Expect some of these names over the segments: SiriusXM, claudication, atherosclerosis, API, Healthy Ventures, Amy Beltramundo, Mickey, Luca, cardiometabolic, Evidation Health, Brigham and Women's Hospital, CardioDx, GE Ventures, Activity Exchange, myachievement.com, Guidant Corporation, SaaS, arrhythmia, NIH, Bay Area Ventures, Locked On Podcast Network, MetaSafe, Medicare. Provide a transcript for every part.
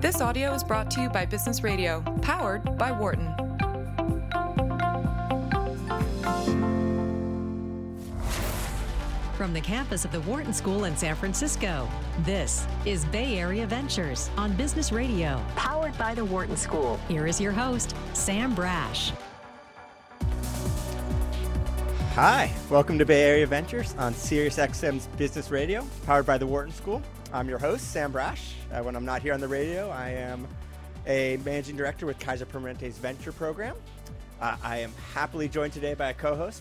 This audio is brought to you by Business Radio, powered by Wharton. From the campus of the Wharton School in San Francisco, this is Bay Area Ventures on Business Radio, powered by the Wharton School. Here is your host, Sam Brasch. Hi, welcome to Bay Area Ventures on SiriusXM's Business Radio, powered by the Wharton School. I'm your host, Sam Brasch. When I'm not here on the radio, I am a managing director with Kaiser Permanente's venture program. I am happily joined today by a co-host,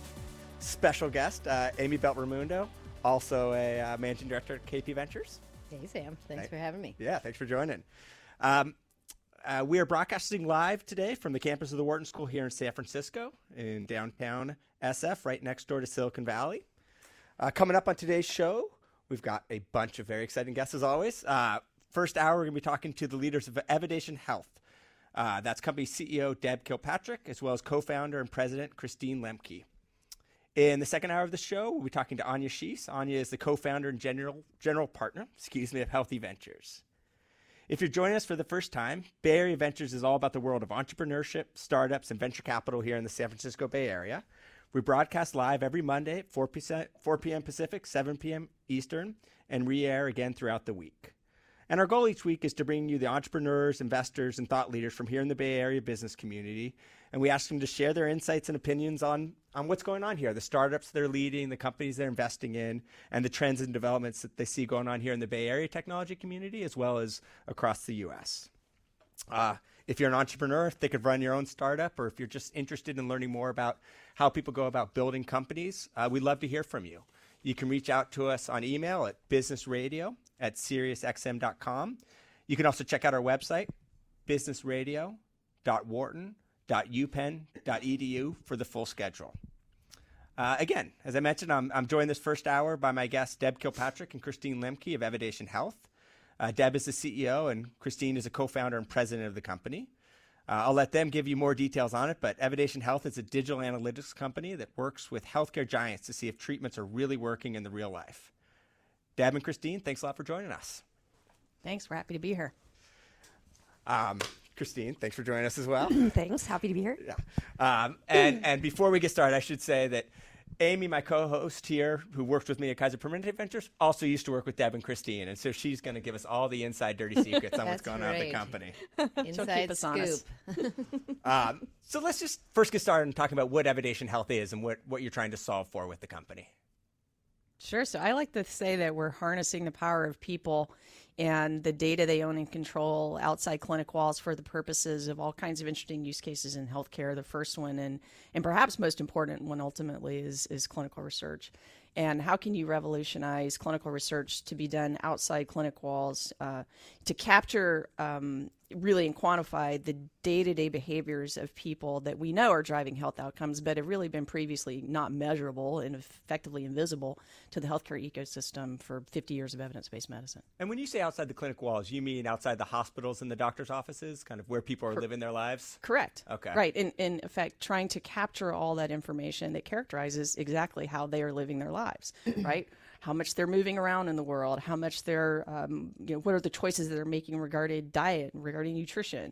special guest, Amy Beltramundo, also a managing director at KP Ventures. Hey, Sam. Thanks for having me. Yeah, thanks for joining. We are broadcasting live today from the campus of the Wharton School here in San Francisco in downtown SF, right next door to Silicon Valley. Coming up on today's show, we've got a bunch of very exciting guests as always. First hour, we're going to be talking to the leaders of Evidation Health. That's company CEO Deb Kilpatrick, as well as co-founder and president Christine Lemke. In the second hour of the show, we'll be talking to Anya Schiess. Anya is the co-founder and general partner, of Healthy Ventures. If you're joining us for the first time, Bay Area Ventures is all about the world of entrepreneurship, startups, and venture capital here in the San Francisco Bay Area. We broadcast live every Monday at 4 p.m. Pacific, 7 p.m. Eastern, and re-air again throughout the week. And our goal each week is to bring you the entrepreneurs, investors, and thought leaders from here in the Bay Area business community. And we ask them to share their insights and opinions on what's going on here, the startups they're leading, the companies they're investing in, and the trends and developments that they see going on here in the Bay Area technology community, as well as across the U.S. If you're an entrepreneur, if they could run your own startup, or if you're just interested in learning more about how people go about building companies, we'd love to hear from you. You can reach out to us on email at businessradio@SiriusXM.com. You can also check out our website, businessradio.wharton.upenn.edu for the full schedule. Again, as I mentioned, I'm joined this first hour by my guests, Deb Kilpatrick and Christine Lemke of Evidation Health. Deb is the CEO and Christine is a co-founder and president of the company. I'll let them give you more details on it, but Evidation Health is a digital analytics company that works with healthcare giants to see if treatments are really working in the real life. Deb and Christine, thanks a lot for joining us. Thanks. We're happy to be here. Christine, thanks for joining us as well. Thanks. Happy to be here. Yeah. And before we get started, I should say that Amy, my co-host here, who worked with me at Kaiser Permanente Ventures, also used to work with Deb and Christine. And so she's going to give us all the inside dirty secrets on what's going on at the company. Inside scoop. So let's just first get started and talking about what Evidation Health is and what you're trying to solve for with the company. Sure. So I like to say that we're harnessing the power of people and the data they own and control outside clinic walls for the purposes of all kinds of interesting use cases in healthcare. The first one and perhaps most important one ultimately is clinical research. And how can you revolutionize clinical research to be done outside clinic walls to capture really and quantify the day-to-day behaviors of people that we know are driving health outcomes, but have really been previously not measurable and effectively invisible to the healthcare ecosystem for 50 years of evidence-based medicine. And when you say outside the clinic walls, you mean outside the hospitals and the doctor's offices, kind of where people are living their lives? Correct. Okay. Right. And in effect, trying to capture all that information that characterizes exactly how they are living their lives, right? How much they're moving around in the world, how much they're, what are the choices that they're making regarding diet, regarding nutrition?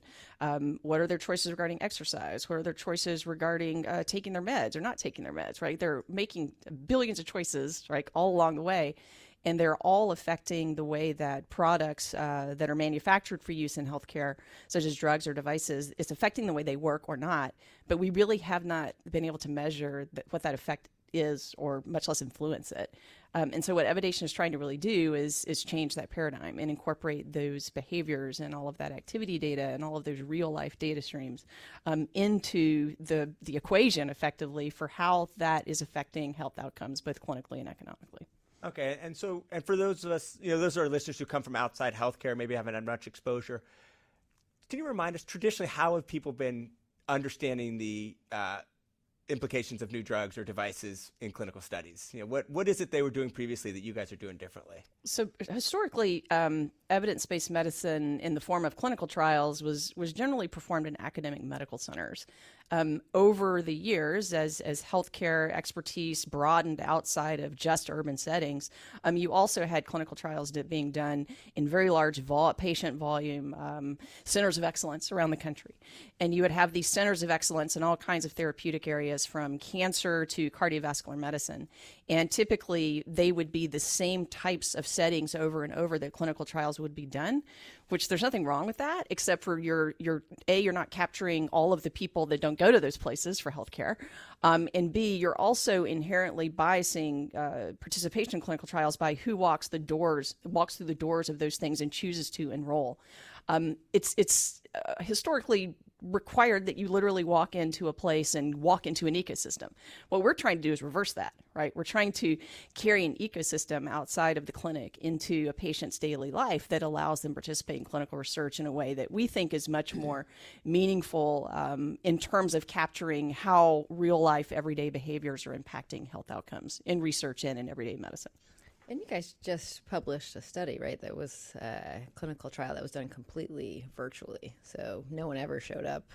What are their choices regarding exercise? What are their choices regarding taking their meds or not taking their meds, right? They're making billions of choices, right, all along the way. And they're all affecting the way that products that are manufactured for use in healthcare, such as drugs or devices, it's affecting the way they work or not. But we really have not been able to measure what that effect is, or much less influence it. And so what Evidation is trying to really do is change that paradigm and incorporate those behaviors and all of that activity data and all of those real life data streams into the equation effectively for how that is affecting health outcomes, both clinically and economically. Okay. And so, and for those of us, you know, those are listeners who come from outside healthcare, maybe haven't had much exposure. Can you remind us traditionally, how have people been understanding the, implications of new drugs or devices in clinical studies? You know, what is it they were doing previously that you guys are doing differently? So historically, evidence-based medicine in the form of clinical trials was generally performed in academic medical centers. over the years, as healthcare expertise broadened outside of just urban settings, you also had clinical trials that being done in very large patient volume centers of excellence around the country. And you would have these centers of excellence in all kinds of therapeutic areas, from cancer to cardiovascular medicine. And typically, they would be the same types of settings over and over that clinical trials would be done, which there's nothing wrong with that, except for you're not capturing all of the people that don't go to those places for healthcare. And B, you're also inherently biasing participation in clinical trials by who walks through the doors of those things and chooses to enroll. It's historically required that you literally walk into a place and walk into an ecosystem. What we're trying to do is reverse that, right? We're trying to carry an ecosystem outside of the clinic into a patient's daily life that allows them to participate in clinical research in a way that we think is much more meaningful in terms of capturing how real life everyday behaviors are impacting health outcomes in research and in everyday medicine. And you guys just published a study, right? That was a clinical trial that was done completely virtually. So no one ever showed up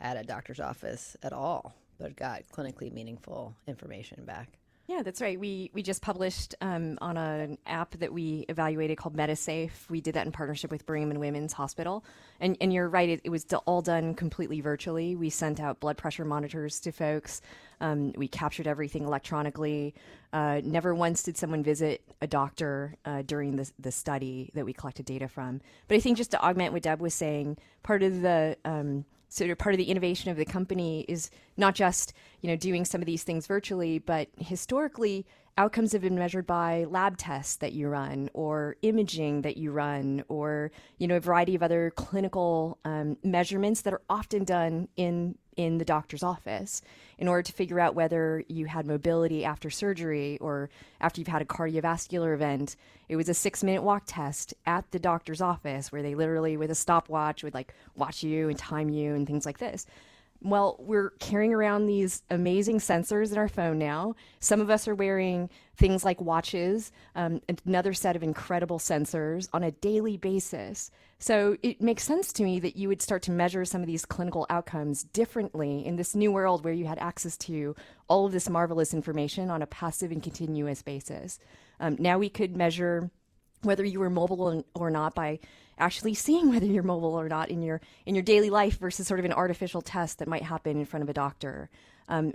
at a doctor's office at all, but got clinically meaningful information back. Yeah, that's right. We just published on an app that we evaluated called MetaSafe. We did that in partnership with Brigham and Women's Hospital. And you're right, it was all done completely virtually. We sent out blood pressure monitors to folks. We captured everything electronically. Never once did someone visit a doctor during the study that we collected data from. But I think just to augment what Deb was saying, part of the innovation of the company is not just, doing some of these things virtually, but historically outcomes have been measured by lab tests that you run or imaging that you run or, a variety of other clinical measurements that are often done in the doctor's office in order to figure out whether you had mobility after surgery or after you've had a cardiovascular event. It was a 6-minute walk test at the doctor's office where they literally with a stopwatch would watch you and time you and things like this. Well, we're carrying around these amazing sensors in our phone now. Some of us are wearing things like watches, another set of incredible sensors on a daily basis. So it makes sense to me that you would start to measure some of these clinical outcomes differently in this new world where you had access to all of this marvelous information on a passive and continuous basis. Now we could measure whether you were mobile or not by actually seeing whether you're mobile or not in your daily life versus sort of an artificial test that might happen in front of a doctor.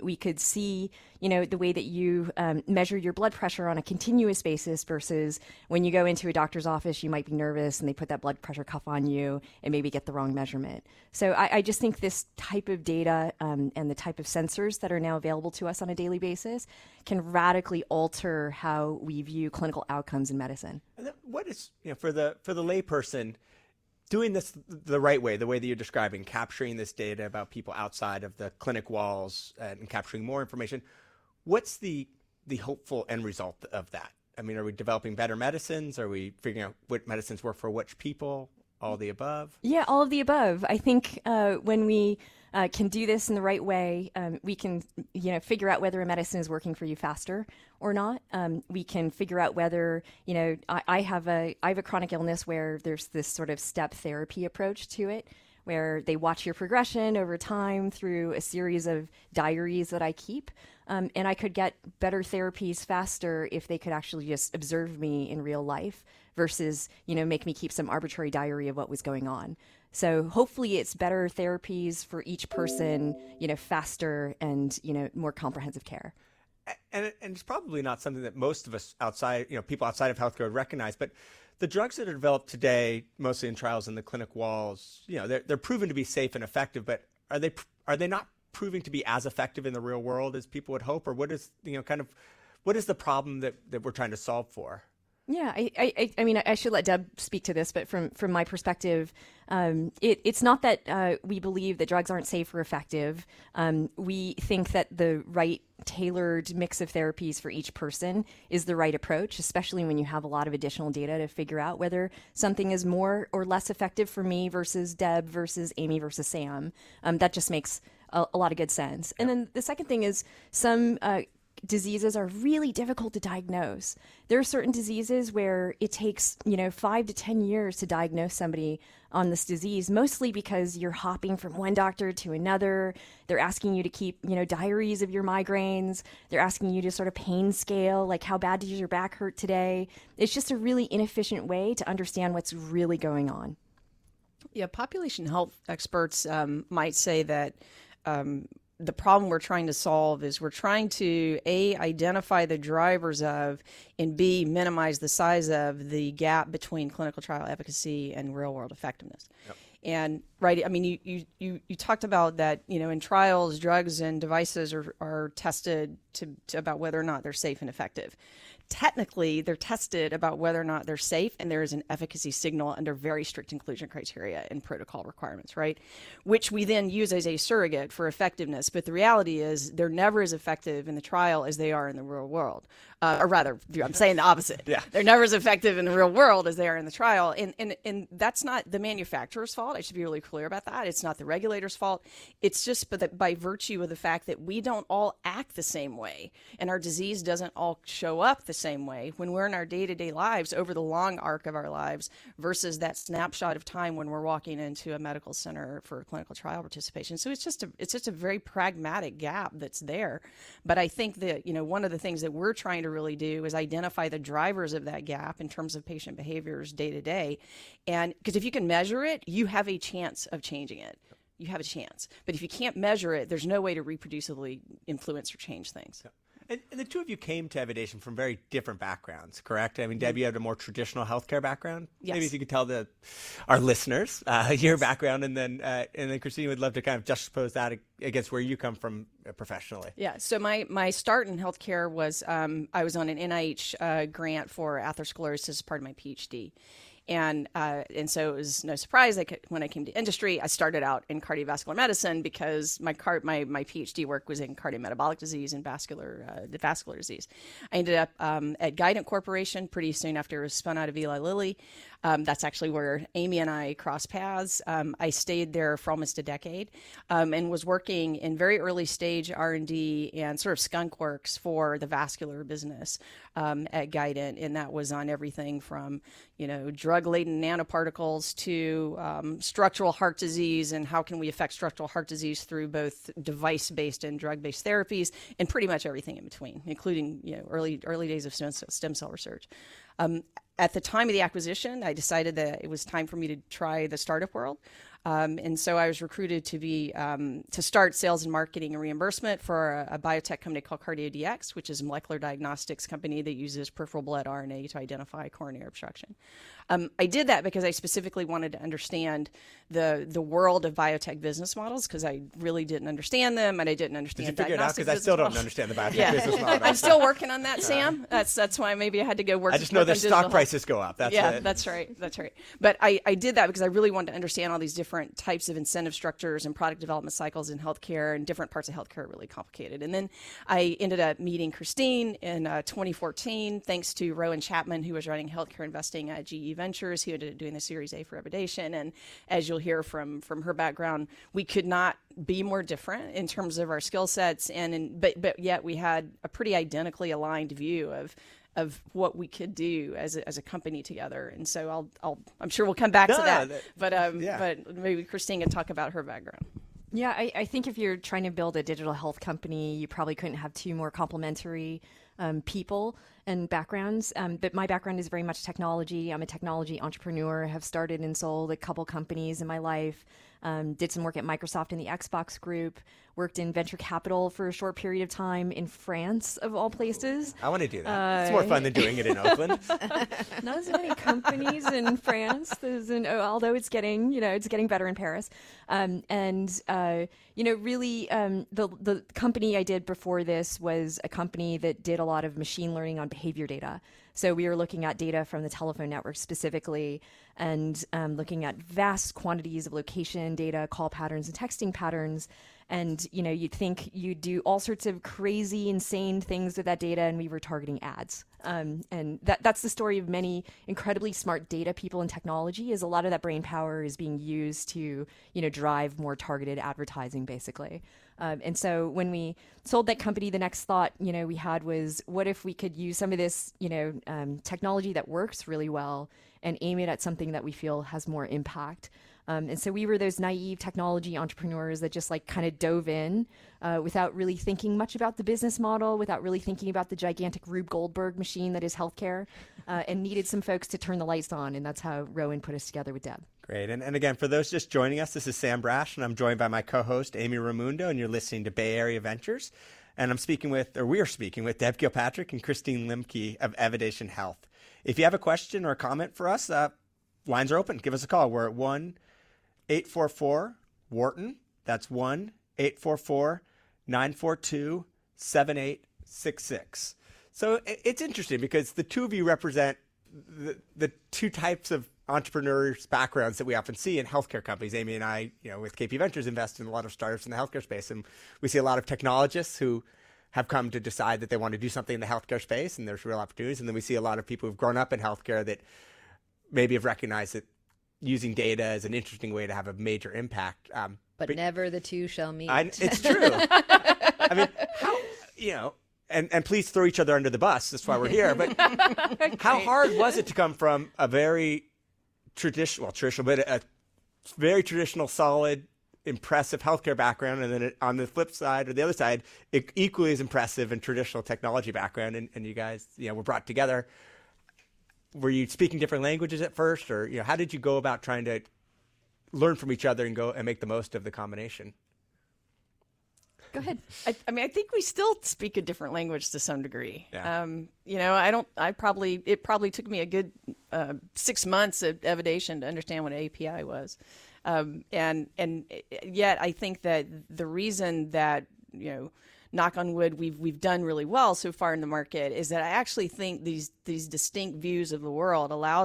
We could see, the way that you measure your blood pressure on a continuous basis versus when you go into a doctor's office, you might be nervous and they put that blood pressure cuff on you and maybe get the wrong measurement. So I just think this type of data and the type of sensors that are now available to us on a daily basis can radically alter how we view clinical outcomes in medicine. What is, for the layperson, doing this the right way, the way that you're describing, capturing this data about people outside of the clinic walls and capturing more information, what's the hopeful end result of that? I mean, are we developing better medicines? Are we figuring out what medicines work for which people? All the above? Yeah, all of the above. I think when we can do this in the right way, we can, figure out whether a medicine is working for you faster or not. We can figure out whether, I have a chronic illness where there's this sort of step therapy approach to it, where they watch your progression over time through a series of diaries that I keep. And I could get better therapies faster if they could actually just observe me in real life versus, make me keep some arbitrary diary of what was going on. So hopefully it's better therapies for each person, faster and, more comprehensive care. And it's probably not something that most of us outside, people outside of healthcare would recognize, but the drugs that are developed today, mostly in trials in the clinic walls, they're proven to be safe and effective, but are they not proving to be as effective in the real world as people would hope? Or what is, what is the problem that we're trying to solve for? Yeah, I mean, I should let Deb speak to this, but from my perspective, it's not that we believe that drugs aren't safe or effective. We think that the right tailored mix of therapies for each person is the right approach, especially when you have a lot of additional data to figure out whether something is more or less effective for me versus Deb versus Amy versus Sam. That just makes a lot of good sense. And then the second thing is some diseases are really difficult to diagnose. There are certain diseases where it takes, 5 to 10 years to diagnose somebody on this disease, mostly because you're hopping from one doctor to another. They're asking you to keep, diaries of your migraines. They're asking you to sort of pain scale, like how bad does your back hurt today? It's just a really inefficient way to understand what's really going on. Yeah, population health experts might say that the problem we're trying to solve is we're trying to, A, identify the drivers of, and B, minimize the size of the gap between clinical trial efficacy and real-world effectiveness. Yep. And, right, I mean, you talked about that, in trials, drugs and devices are tested to about whether or not they're safe and effective. Technically, they're tested about whether or not they're safe, and there is an efficacy signal under very strict inclusion criteria and protocol requirements, right? Which we then use as a surrogate for effectiveness. But the reality is they're never as effective in the trial as they are in the real world. Or rather, I'm saying the opposite. Yeah. They're never as effective in the real world as they are in the trial. And that's not the manufacturer's fault. I should be really clear about that. It's not the regulator's fault. It's just that by virtue of the fact that we don't all act the same way, and our disease doesn't all show up the same way when we're in our day-to-day lives over the long arc of our lives versus that snapshot of time when we're walking into a medical center for clinical trial participation. So it's just a very pragmatic gap that's there. But I think that, one of the things that we're trying to really do is identify the drivers of that gap in terms of patient behaviors day-to-day. And because if you can measure it, you have a chance of changing it. You have a chance. But if you can't measure it, there's no way to reproducibly influence or change things. Yeah. And the two of you came to Evidation from very different backgrounds, correct? I mean, Deb, you had a more traditional healthcare background. Yes. Maybe if you could tell our listeners your background, and then Christine would love to kind of juxtapose that against where you come from professionally. Yeah. So my start in healthcare was I was on an NIH grant for atherosclerosis as part of my PhD. And so it was no surprise when I came to industry, I started out in cardiovascular medicine because my PhD work was in cardiometabolic disease and vascular disease. I ended up at Guidant Corporation pretty soon after it was spun out of Eli Lilly. That's actually where Amy and I crossed paths. I stayed there for almost a decade and was working in very early stage R&D and sort of skunk works for the vascular business at Guidant. And that was on everything from, drug-laden nanoparticles to structural heart disease and how can we affect structural heart disease through both device-based and drug-based therapies and pretty much everything in between, including early days of stem cell research. At the time of the acquisition, I decided that it was time for me to try the startup world. And so I was recruited to be to start sales and marketing and reimbursement for a biotech company called CardioDx, which is a molecular diagnostics company that uses peripheral blood RNA to identify coronary obstruction. I did that because I specifically wanted to understand the world of biotech business models because I really didn't understand them and I didn't understand diagnostics. Did you figure it out? Because I still don't understand the biotech business model. I'm still working on that, Sam. That's why maybe I had to go work. I just know the stock prices go up. That's it. That's right. But I did that because I really wanted to understand all these different types of incentive structures and product development cycles in healthcare, and different parts of healthcare are really complicated. And then I ended up meeting Christine in 2014, thanks to Rowan Chapman, who was running healthcare investing at GE Ventures. He ended up doing the Series A for Evidation. And as you'll hear from her background, we could not be more different in terms of our skill sets. But yet we had a pretty identically aligned view of what we could do as a company together. And so I'm sure we'll come back to that. But maybe Christine can talk about her background. Yeah, I think if you're trying to build a digital health company, you probably couldn't have two more complementary people and backgrounds. But my background is very much technology. I'm a technology entrepreneur. I have started and sold a couple companies in my life. Did some work at Microsoft in the Xbox group, worked in venture capital for a short period of time in France, of all places. I want to do that. It's more fun than doing it in Oakland. Not as many companies in France, although it's getting better in Paris. The company I did before this was a company that did a lot of machine learning on behavior data. So we were looking at data from the telephone network specifically and looking at vast quantities of location data, call patterns, and texting patterns. And, you'd think you'd do all sorts of crazy, insane things with that data, and we were targeting ads. And that's the story of many incredibly smart data people in technology, is a lot of that brain power is being used to, drive more targeted advertising, basically. And so when we sold that company, the next thought, you know, we had was, what if we could use some of this, you know, technology that works really well and aim it at something that we feel has more impact. And so we were those naive technology entrepreneurs that just like kind of dove in without really thinking much about the business model, without really thinking about the gigantic Rube Goldberg machine that is healthcare, and needed some folks to turn the lights on. And that's how Rowan put us together with Deb. Great. And again, for those just joining us, this is Sam Brasch, and I'm joined by my co-host, Amy Ramundo, and you're listening to Bay Area Ventures. And we are speaking with Deb Kilpatrick and Christine Lemke of Evidation Health. If you have a question or a comment for us, lines are open. Give us a call. We're at 1-844-WHARTON. That's 1-844-942-7866. So it's interesting because the two of you represent the two types of entrepreneurs' backgrounds that we often see in healthcare companies. Amy and I, you know, with KP Ventures, invest in a lot of startups in the healthcare space, and we see a lot of technologists who have come to decide that they want to do something in the healthcare space, and there's real opportunities. And then we see a lot of people who've grown up in healthcare that maybe have recognized that using data is an interesting way to have a major impact. But never the two shall meet. It's true. I mean, how, you know, and please throw each other under the bus. That's why we're here. But how hard was it to come from a very traditional, solid, impressive healthcare background, and then on the flip side or the other side, equally as impressive and traditional technology background, and you guys, you know, were brought together. Were you speaking different languages at first, or, you know, how did you go about trying to learn from each other and go and make the most of the combination? Go ahead. I think we still speak a different language to some degree. Yeah. You know, it probably took me a good 6 months of Evidation to understand what API was. And yet I think that the reason that, you know, knock on wood, we've done really well so far in the market is that I actually think these distinct views of the world allow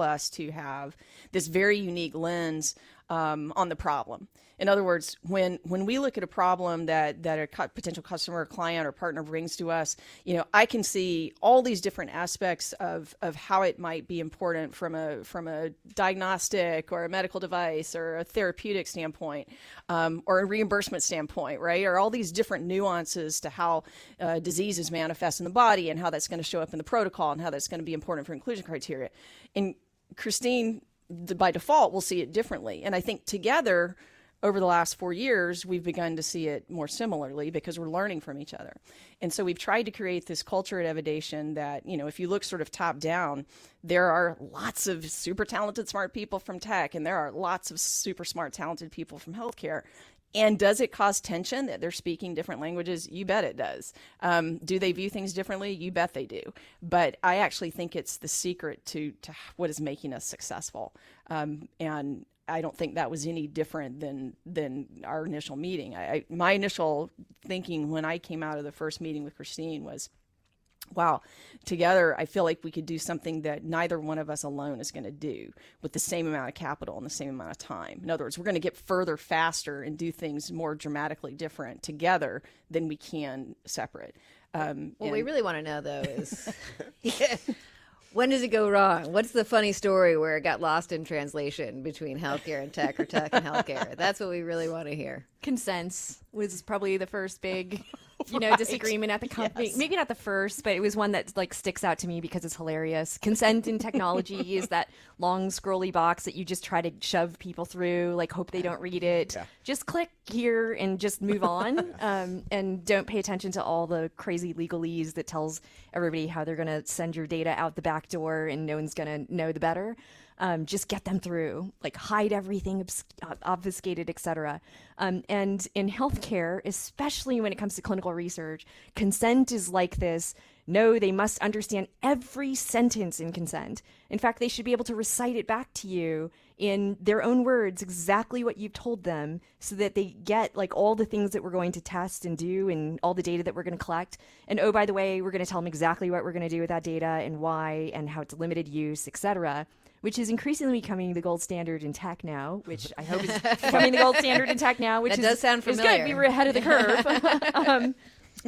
us to have this very unique lens on the problem. In other words, when we look at a problem that a potential customer, client, or partner brings to us, you know, I can see all these different aspects of how it might be important from a diagnostic or a medical device or a therapeutic standpoint, or a reimbursement standpoint, right? Or all these different nuances to how diseases manifest in the body and how that's going to show up in the protocol and how that's going to be important for inclusion criteria. And Christine, by default, will see it differently. And I think together, over the last 4 years, we've begun to see it more similarly because we're learning from each other. And so we've tried to create this culture at Evidation that, you know, if you look sort of top down, there are lots of super talented, smart people from tech, and there are lots of super smart, talented people from healthcare. And does it cause tension that they're speaking different languages? You bet it does. Do they view things differently? You bet they do. But I actually think it's the secret to what is making us successful. And I don't think that was any different than our initial meeting. My initial thinking when I came out of the first meeting with Christine was, wow, together I feel like we could do something that neither one of us alone is going to do with the same amount of capital and the same amount of time. In other words, we're going to get further faster and do things more dramatically different together than we can separate. What we really want to know, though, is when does it go wrong? What's the funny story where it got lost in translation between healthcare and tech, or tech and healthcare? That's what we really want to hear. Consents was probably the first big, you know, disagreement at the company. Yes. Maybe not the first, but it was one that like sticks out to me because it's hilarious. Consent in technology is that long scrolly box that you just try to shove people through, like hope they don't read it. Yeah. Just click here and just move on, and don't pay attention to all the crazy legalese that tells everybody how they're going to send your data out the back door and no one's going to know the better. Just get them through, like hide everything obfuscated, et cetera. And in healthcare, especially when it comes to clinical research, consent is like this. No, they must understand every sentence in consent. In fact, they should be able to recite it back to you in their own words, exactly what you've told them, so that they get like all the things that we're going to test and do and all the data that we're going to collect. And oh, by the way, we're going to tell them exactly what we're going to do with that data and why and how it's limited use, et cetera, which is increasingly becoming the gold standard in tech now, which I hope is becoming the gold standard in tech now, which that does sound familiar. It's good. We were ahead of the curve.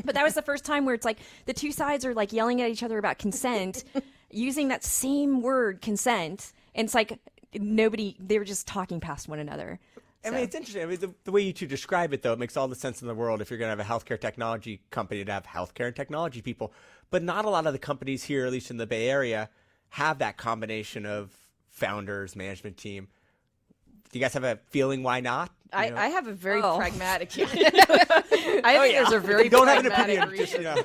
But that was the first time where it's like the two sides are like yelling at each other about consent, using that same word, consent. And it's like they were just talking past one another. I mean, it's interesting. I mean, the way you two describe it, though, it makes all the sense in the world if you're going to have a healthcare technology company to have healthcare and technology people. But not a lot of the companies here, at least in the Bay Area, have that combination of founders, management team. Do you guys have a feeling why not? I have a very pragmatic. There's a very pragmatic reason. I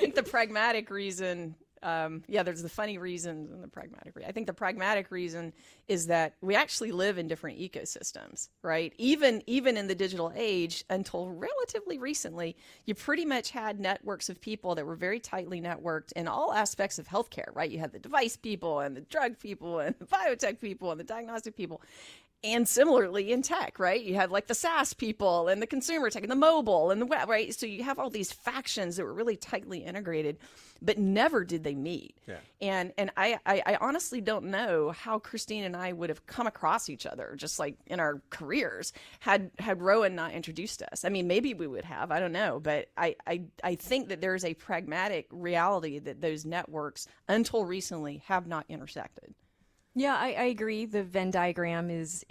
think the pragmatic reason, there's the funny reasons and the pragmatic reason. I think the pragmatic reason is that we actually live in different ecosystems, right? Even in the digital age, until relatively recently, you pretty much had networks of people that were very tightly networked in all aspects of healthcare, right? You had the device people and the drug people and the biotech people and the diagnostic people. And similarly in tech, right? You have like the SaaS people and the consumer tech and the mobile and the web, right? So you have all these factions that were really tightly integrated, but never did they meet. Yeah. And I honestly don't know how Christine and I would have come across each other, just like in our careers, had Rowan not introduced us. I mean, maybe we would have, I don't know. But I think that there's a pragmatic reality that those networks, until recently, have not intersected. Yeah, I agree. The Venn diagram is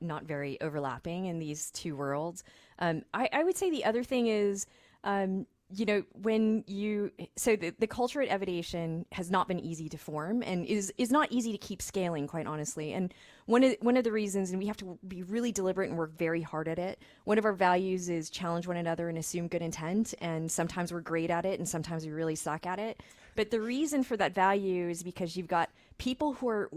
not very overlapping in these two worlds. I would say the other thing is, the culture at Evidation has not been easy to form and is not easy to keep scaling, quite honestly. And one of the reasons, and we have to be really deliberate and work very hard at it. One of our values is challenge one another and assume good intent. And sometimes we're great at it, and sometimes we really suck at it. But the reason for that value is because you've got people who are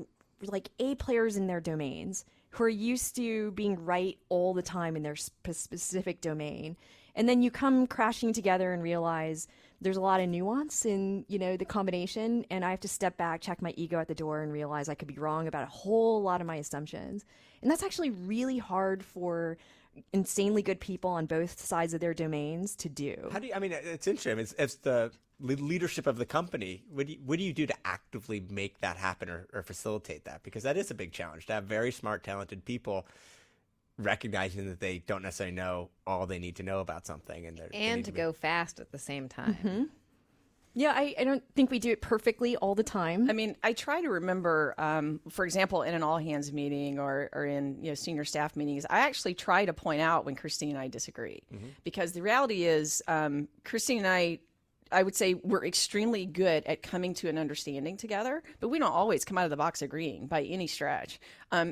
like A players in their domains, who are used to being right all the time in their specific domain. And then you come crashing together and realize there's a lot of nuance in, the combination. And I have to step back, check my ego at the door, and realize I could be wrong about a whole lot of my assumptions. And that's actually really hard for insanely good people on both sides of their domains to do. It's interesting. It's the leadership of the company. What do you do to actively make that happen or facilitate that? Because that is a big challenge, to have very smart, talented people recognizing that they don't necessarily know all they need to know about something, and to go fast at the same time. Mm-hmm. Yeah, I don't think we do it perfectly all the time. I mean, I try to remember, for example, in an all-hands meeting or in senior staff meetings, I actually try to point out when Christine and I disagree. Mm-hmm. Because the reality is, Christine and I would say we're extremely good at coming to an understanding together, but we don't always come out of the box agreeing by any stretch,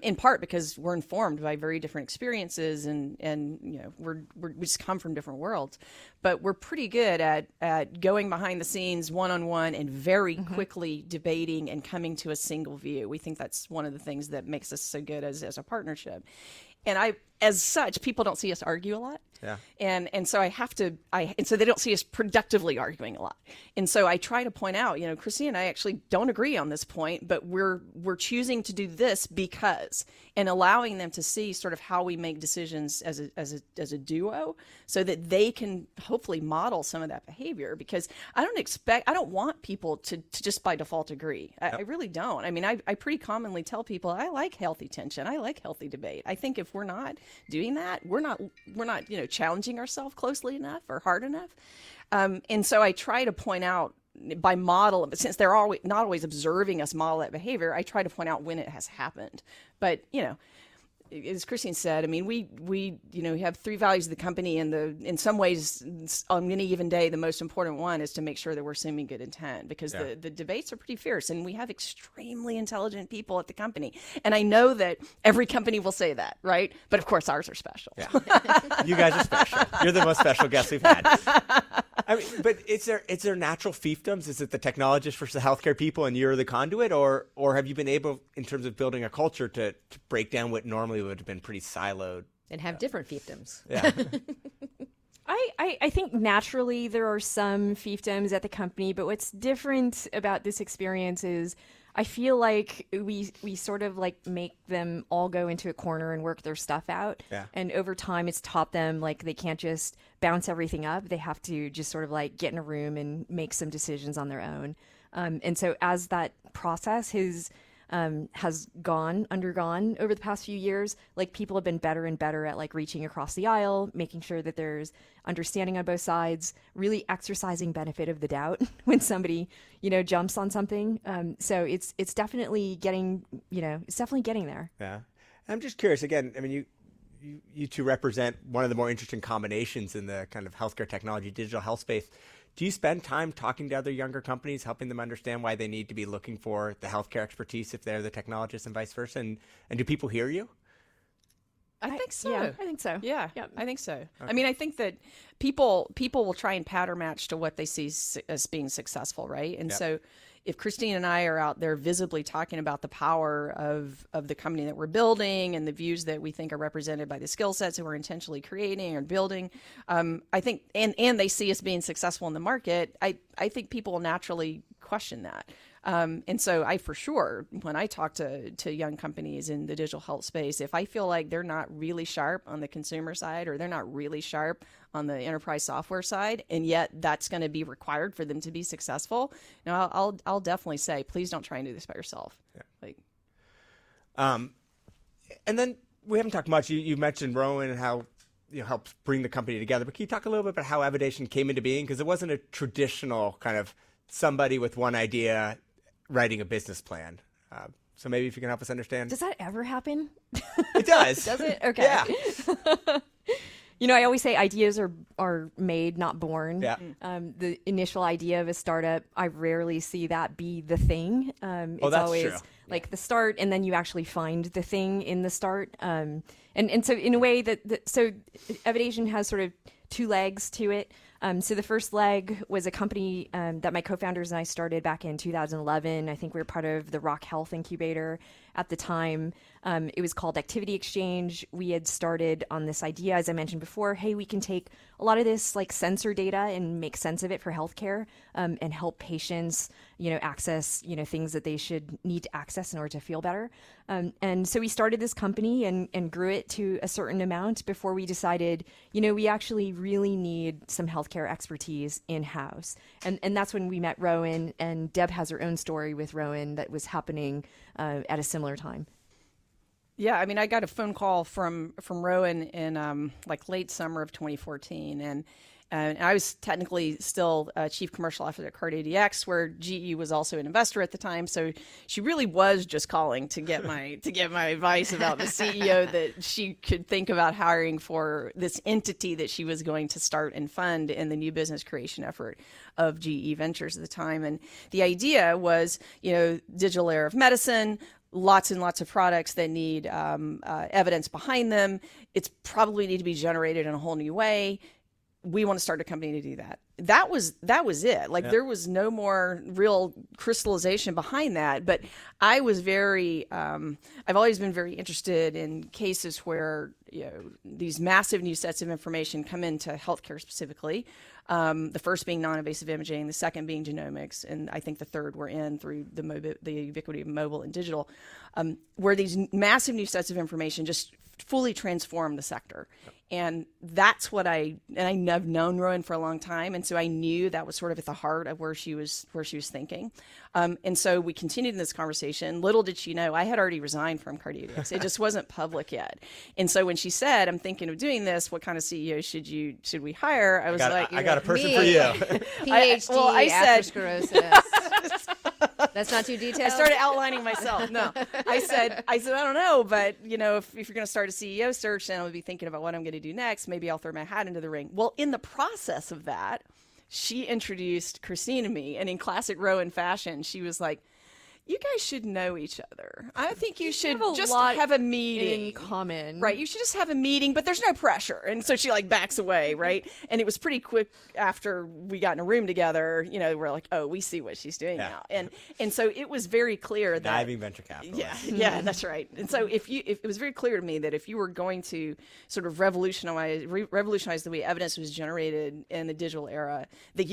in part because we're informed by very different experiences and we just come from different worlds. But we're pretty good at going behind the scenes one-on-one and very mm-hmm. quickly debating and coming to a single view. We think that's one of the things that makes us so good as a partnership. And as such, people don't see us argue a lot. Yeah. And so so they don't see us productively arguing a lot. And so I try to point out, Christine and I actually don't agree on this point, but we're choosing to do this because, and allowing them to see sort of how we make decisions as a duo, so that they can hopefully model some of that behavior, because I don't want people to just by default agree. I really don't. I mean, I pretty commonly tell people I like healthy tension. I like healthy debate. I think if we're not doing that, we're not challenging ourselves closely enough or hard enough, and so I try to point out by model. But since they're always not always observing us model that behavior, I try to point out when it has happened. But as Christine said, I mean, we have three values of the company, and in some ways on any given day, the most important one is to make sure that we're assuming good intent, because the debates are pretty fierce, and we have extremely intelligent people at the company. And I know that every company will say that, right? But of course, ours are special. Yeah. You guys are special. You're the most special guests we've had. I mean, but is there natural fiefdoms? Is it the technologists versus the healthcare people, and you're the conduit, or have you been able, in terms of building a culture, to break down what normally would have been pretty siloed and have different fiefdoms? Yeah. I think naturally there are some fiefdoms at the company, but what's different about this experience is I feel like we sort of like make them all go into a corner and work their stuff out. Yeah. And over time it's taught them like they can't just bounce everything up. They have to just sort of like get in a room and make some decisions on their own. And so as that process has undergone over the past few years, like people have been better and better at like reaching across the aisle, making sure that there's understanding on both sides, really exercising benefit of the doubt when somebody, jumps on something. So it's definitely getting there. Yeah. I'm just curious, again, I mean, you two represent one of the more interesting combinations in the kind of healthcare technology, digital health space. Do you spend time talking to other younger companies, helping them understand why they need to be looking for the healthcare expertise if they're the technologists and vice versa? And do people hear you? I think so. Yeah, I think so. Yeah, yep. I think so. Okay. I mean, I think that people will try and pattern match to what they see as being successful, right? And so if Christine and I are out there visibly talking about the power of the company that we're building and the views that we think are represented by the skill sets that we're intentionally creating and building, I think, and they see us being successful in the market, I think people will naturally question that. And so I, for sure, when I talk to young companies in the digital health space, if I feel like they're not really sharp on the consumer side or they're not really sharp on the enterprise software side, and yet that's going to be required for them to be successful, you know, I'll definitely say, please don't try and do this by yourself. Yeah. Like, and then we haven't talked much. You mentioned Rowan and how, you know, helps bring the company together, but can you talk a little bit about how Evidation came into being? Because it wasn't a traditional kind of somebody with one idea writing a business plan. So maybe if you can help us understand. Does that ever happen? It does. Does it? Okay. Yeah. You know, I always say ideas are made, not born. Yeah. The initial idea of a startup, I rarely see that be the thing. It's that's always true. Like the start, and then you actually find the thing in the start. And so in a way so Evidation has sort of two legs to it. So the first leg was a company that my co-founders and I started back in 2011. I think we were part of the Rock Health incubator at the time. It was called Activity Exchange. We had started on this idea, as I mentioned before, hey, we can take a lot of this like sensor data and make sense of it for healthcare and help patients, you know, access, you know, things that they should need to access in order to feel better. And so we started this company and grew it to a certain amount before we decided, you know, we actually really need some healthcare expertise in-house. And that's when we met Rowan, and Deb has her own story with Rowan that was happening at a similar time. Yeah, I mean, I got a phone call from Rowan in like late summer of 2014, and I was technically still chief commercial officer at CardioDx, where GE was also an investor at the time. So she really was just calling to get my advice about the CEO that she could think about hiring for this entity that she was going to start and fund in the new business creation effort of GE Ventures at the time. And the idea was, you know, digital era of medicine. Lots and lots of products that need evidence behind them. It's probably need to be generated in a whole new way. We want to start a company to do that. That was it. Like there was no more real crystallization behind that. But I was I've always been very interested in cases where, you know, these massive new sets of information come into healthcare specifically. The first being non-invasive imaging, the second being genomics, and I think the third we're in through the ubiquity of mobile and digital, where these massive new sets of information just fully transform the sector. Yep. And that's what I've known Rowan for a long time, and so I knew that was sort of at the heart of where she was thinking. And so we continued in this conversation. Little did she know, I had already resigned from CardioDx. It just wasn't public yet. And so when she said, "I'm thinking of doing this, what kind of CEO should we hire?" I was I got a person for you. PhD, atherosclerosis. That's not too detailed. I started outlining myself. No, I said, I don't know, but you know, if you're going to start a CEO search, then I'll be thinking about what I'm going to do next. Maybe I'll throw my hat into the ring. Well, in the process of that, she introduced Christine to me, and in classic Rowan fashion, she was like, "You guys should know each other. I think you should just have a meeting in common, right? You should just have a meeting, but there's no pressure." And so she like backs away, right? And it was pretty quick after we got in a room together. You know, we're like, "Oh, we see what she's doing now." And so it was very clear that diving venture capital. Yeah, that's right. And so if it was very clear to me that if you were going to sort of revolutionize the way evidence was generated in the digital era, that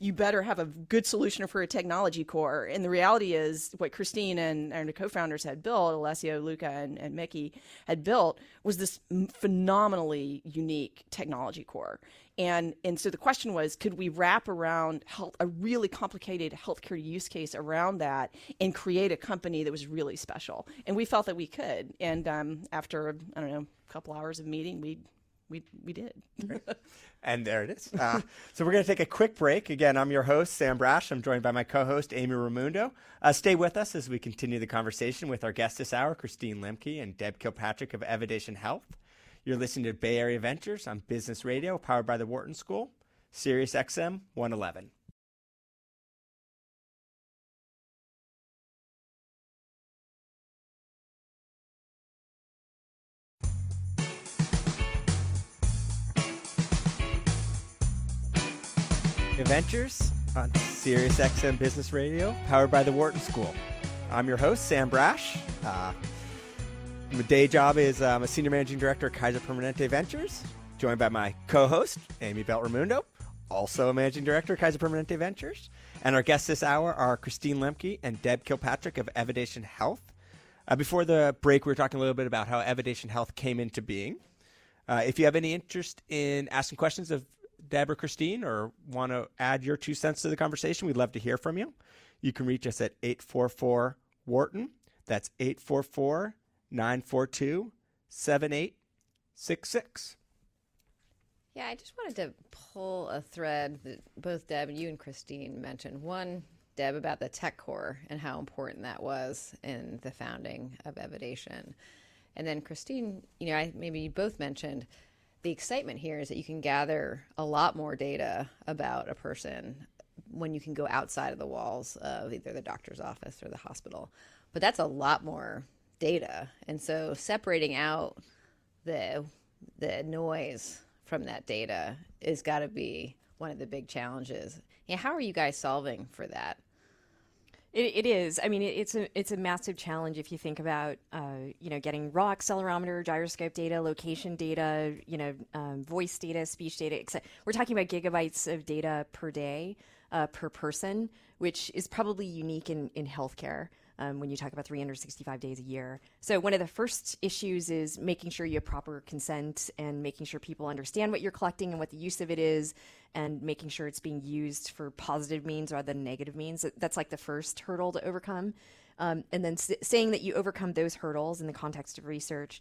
you better have a good solution for a technology core. And the reality is what Christine and the co-founders had built, Alessio, Luca, and Mickey had built, was this phenomenally unique technology core. And so the question was, could we wrap around a really complicated healthcare use case around that and create a company that was really special? And we felt that we could. And after, I don't know, a couple hours of meeting, we we did. And there it is. So we're going to take a quick break. Again, I'm your host, Sam Brasch. I'm joined by my co-host, Amy Beltramundo. Stay with us as we continue the conversation with our guests this hour, Christine Lemke and Deb Kilpatrick of Evidation Health. You're listening to Bay Area Ventures on Business Radio, powered by the Wharton School, SiriusXM 111. Ventures on SiriusXM Business Radio, powered by the Wharton School. I'm your host, Sam Brasch. My day job is I'm a Senior Managing Director at Kaiser Permanente Ventures, joined by my co-host, Amy Beltramundo, also a Managing Director at Kaiser Permanente Ventures. And our guests this hour are Christine Lemke and Deb Kilpatrick of Evidation Health. Before the break, we were talking a little bit about how Evidation Health came into being. If you have any interest in asking questions of Deb or Christine, or want to add your 2 cents to the conversation, we'd love to hear from you. You can reach us at 844-WHARTON. That's 844-942-7866. Yeah, I just wanted to pull a thread that both Deb and you and Christine mentioned. One, Deb, about the tech core and how important that was in the founding of Evidation. And then Christine, you know, maybe you both mentioned the excitement here is that you can gather a lot more data about a person when you can go outside of the walls of either the doctor's office or the hospital. But that's a lot more data. And so separating out the noise from that data is got to be one of the big challenges. Yeah, how are you guys solving for that? It is. I mean, it's a massive challenge if you think about, getting raw accelerometer, gyroscope data, location data, voice data, speech data, etc. We're talking about gigabytes of data per day, per person, which is probably unique in healthcare when you talk about 365 days a year. So one of the first issues is making sure you have proper consent and making sure people understand what you're collecting and what the use of it is, and making sure it's being used for positive means rather than negative means. That's like the first hurdle to overcome. And then saying that you overcome those hurdles in the context of research,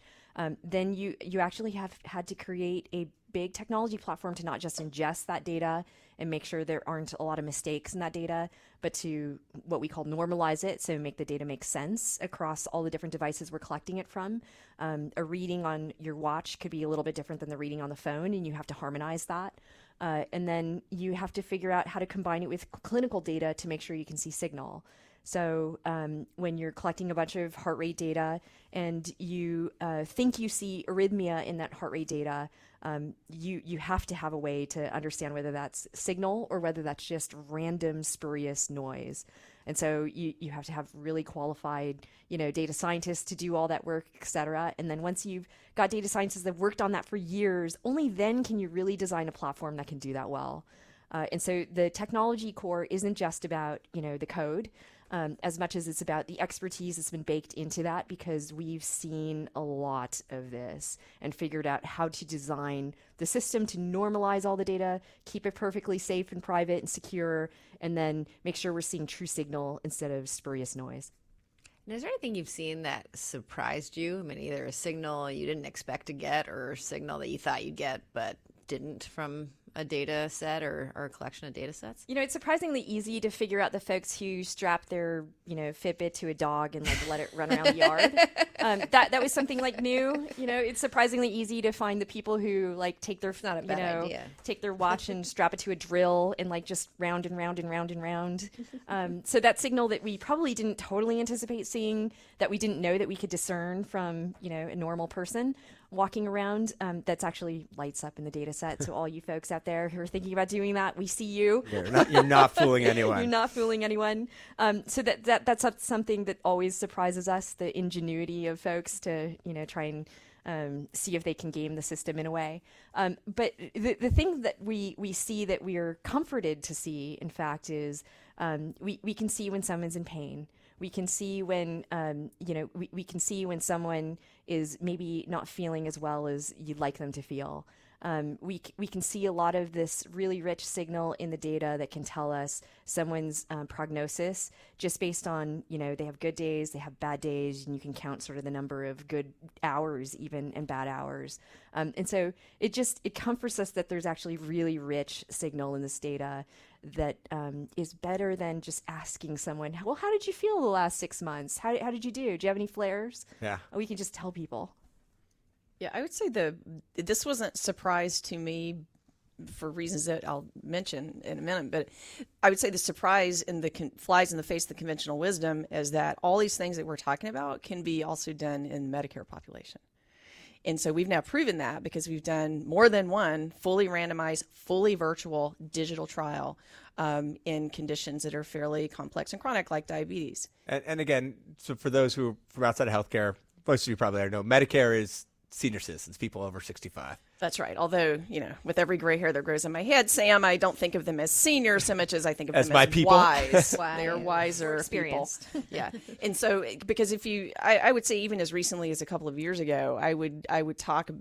then you actually have had to create a big technology platform to not just ingest that data and make sure there aren't a lot of mistakes in that data, but to what we call normalize it, so make the data make sense across all the different devices we're collecting it from. A reading on your watch could be a little bit different than the reading on the phone, and you have to harmonize that. And then you have to figure out how to combine it with clinical data to make sure you can see signal. So when you're collecting a bunch of heart rate data and you think you see arrhythmia in that heart rate data, you have to have a way to understand whether that's signal or whether that's just random spurious noise. And so you have to have really qualified, data scientists to do all that work, et cetera. And then once you've got data scientists that have worked on that for years, only then can you really design a platform that can do that well. And so the technology core isn't just about, the code, as much as it's about the expertise that's been baked into that, because we've seen a lot of this and figured out how to design the system to normalize all the data, keep it perfectly safe and private and secure, and then make sure we're seeing true signal instead of spurious noise. Now, is there anything you've seen that surprised you? I mean, either a signal you didn't expect to get or a signal that you thought you'd get but didn't from a data set or a collection of data sets? It's surprisingly easy to figure out the folks who strap their, Fitbit to a dog and let it run around the yard. That was something new. It's surprisingly easy to find the people who take their, take their watch and strap it to a drill and just round and round and round and round. So that signal that we probably didn't totally anticipate seeing, that we didn't know that we could discern from, a normal person walking around, that's actually lights up in the data set. So all you folks out there who are thinking about doing that, we see you. You're not fooling anyone. You're not fooling anyone. So that's something that always surprises us, the ingenuity of folks to, try and see if they can game the system in a way. But the thing that we see that we are comforted to see, in fact, is we can see when someone's in pain. We can see when, we can see when someone is maybe not feeling as well as you'd like them to feel. we can see a lot of this really rich signal in the data that can tell us someone's prognosis just based on, you know, they have good days, they have bad days, and you can count sort of the number of good hours even and bad hours. And so it just, it comforts us that there's actually really rich signal in this data that is better than just asking someone, well, how did you feel the last 6 months? How did you do? Do you have any flares? Yeah. We can just tell people. Yeah, I would say this wasn't a surprise to me for reasons that I'll mention in a minute, but I would say the surprise and the flies in the face of the conventional wisdom is that all these things that we're talking about can be also done in the Medicare population. And so we've now proven that because we've done more than one fully randomized, fully virtual digital trial in conditions that are fairly complex and chronic, like diabetes. And again, so for those who are from outside of healthcare, most of you probably already know, Medicare is senior citizens, people over 65. That's right. Although, you know, with every gray hair that grows in my head, Sam, I don't think of them as senior so much as I think of them as wise. They're wiser, experienced people. Yeah. And so, because if you, I would say even as recently as a couple of years ago, I would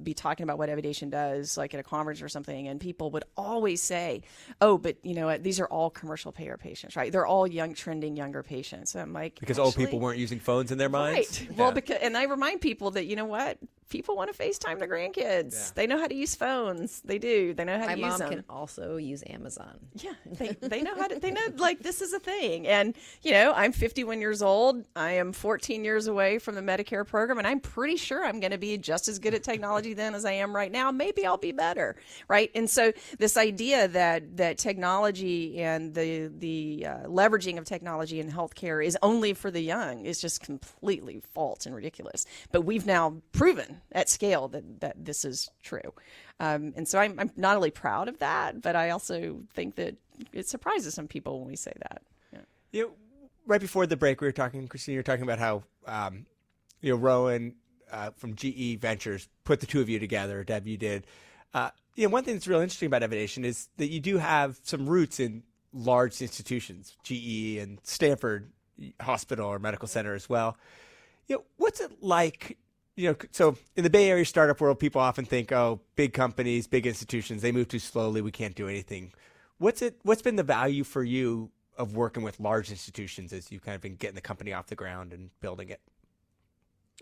be talking about what Evidation does, like at a conference or something, and people would always say, "Oh, but you know, these are all commercial payer patients, right? They're all young, trending younger patients." And I'm like, because old people weren't using phones in their minds, right? Yeah. Well, and I remind people that, you know what, people want to FaceTime their grandkids. Yeah. They know how to use phones. They do. They know how to use them. My mom can also use Amazon. Yeah. They know how to, they know, like, this is a thing. And, you know, I'm 51 years old. I am 14 years away from the Medicare program. And I'm pretty sure I'm going to be just as good at technology then as I am right now. Maybe I'll be better. Right. And so this idea that technology and the leveraging of technology in healthcare is only for the young is just completely false and ridiculous. But we've now proven at scale that this is true. And so I'm not only proud of that, but I also think that it surprises some people when we say that. Yeah. You know, right before the break, we were talking, Christine, you were talking about how, you know, Rowan from GE Ventures put the two of you together, Deb, you did. You know, one thing that's really interesting about Evidation is that you do have some roots in large institutions, GE and Stanford Hospital or Medical Center as well. You know, what's it like? You know, so in the Bay Area startup world, people often think, oh, big companies, big institutions, they move too slowly. We can't do anything. What's been the value for you of working with large institutions as you've kind of been getting the company off the ground and building it?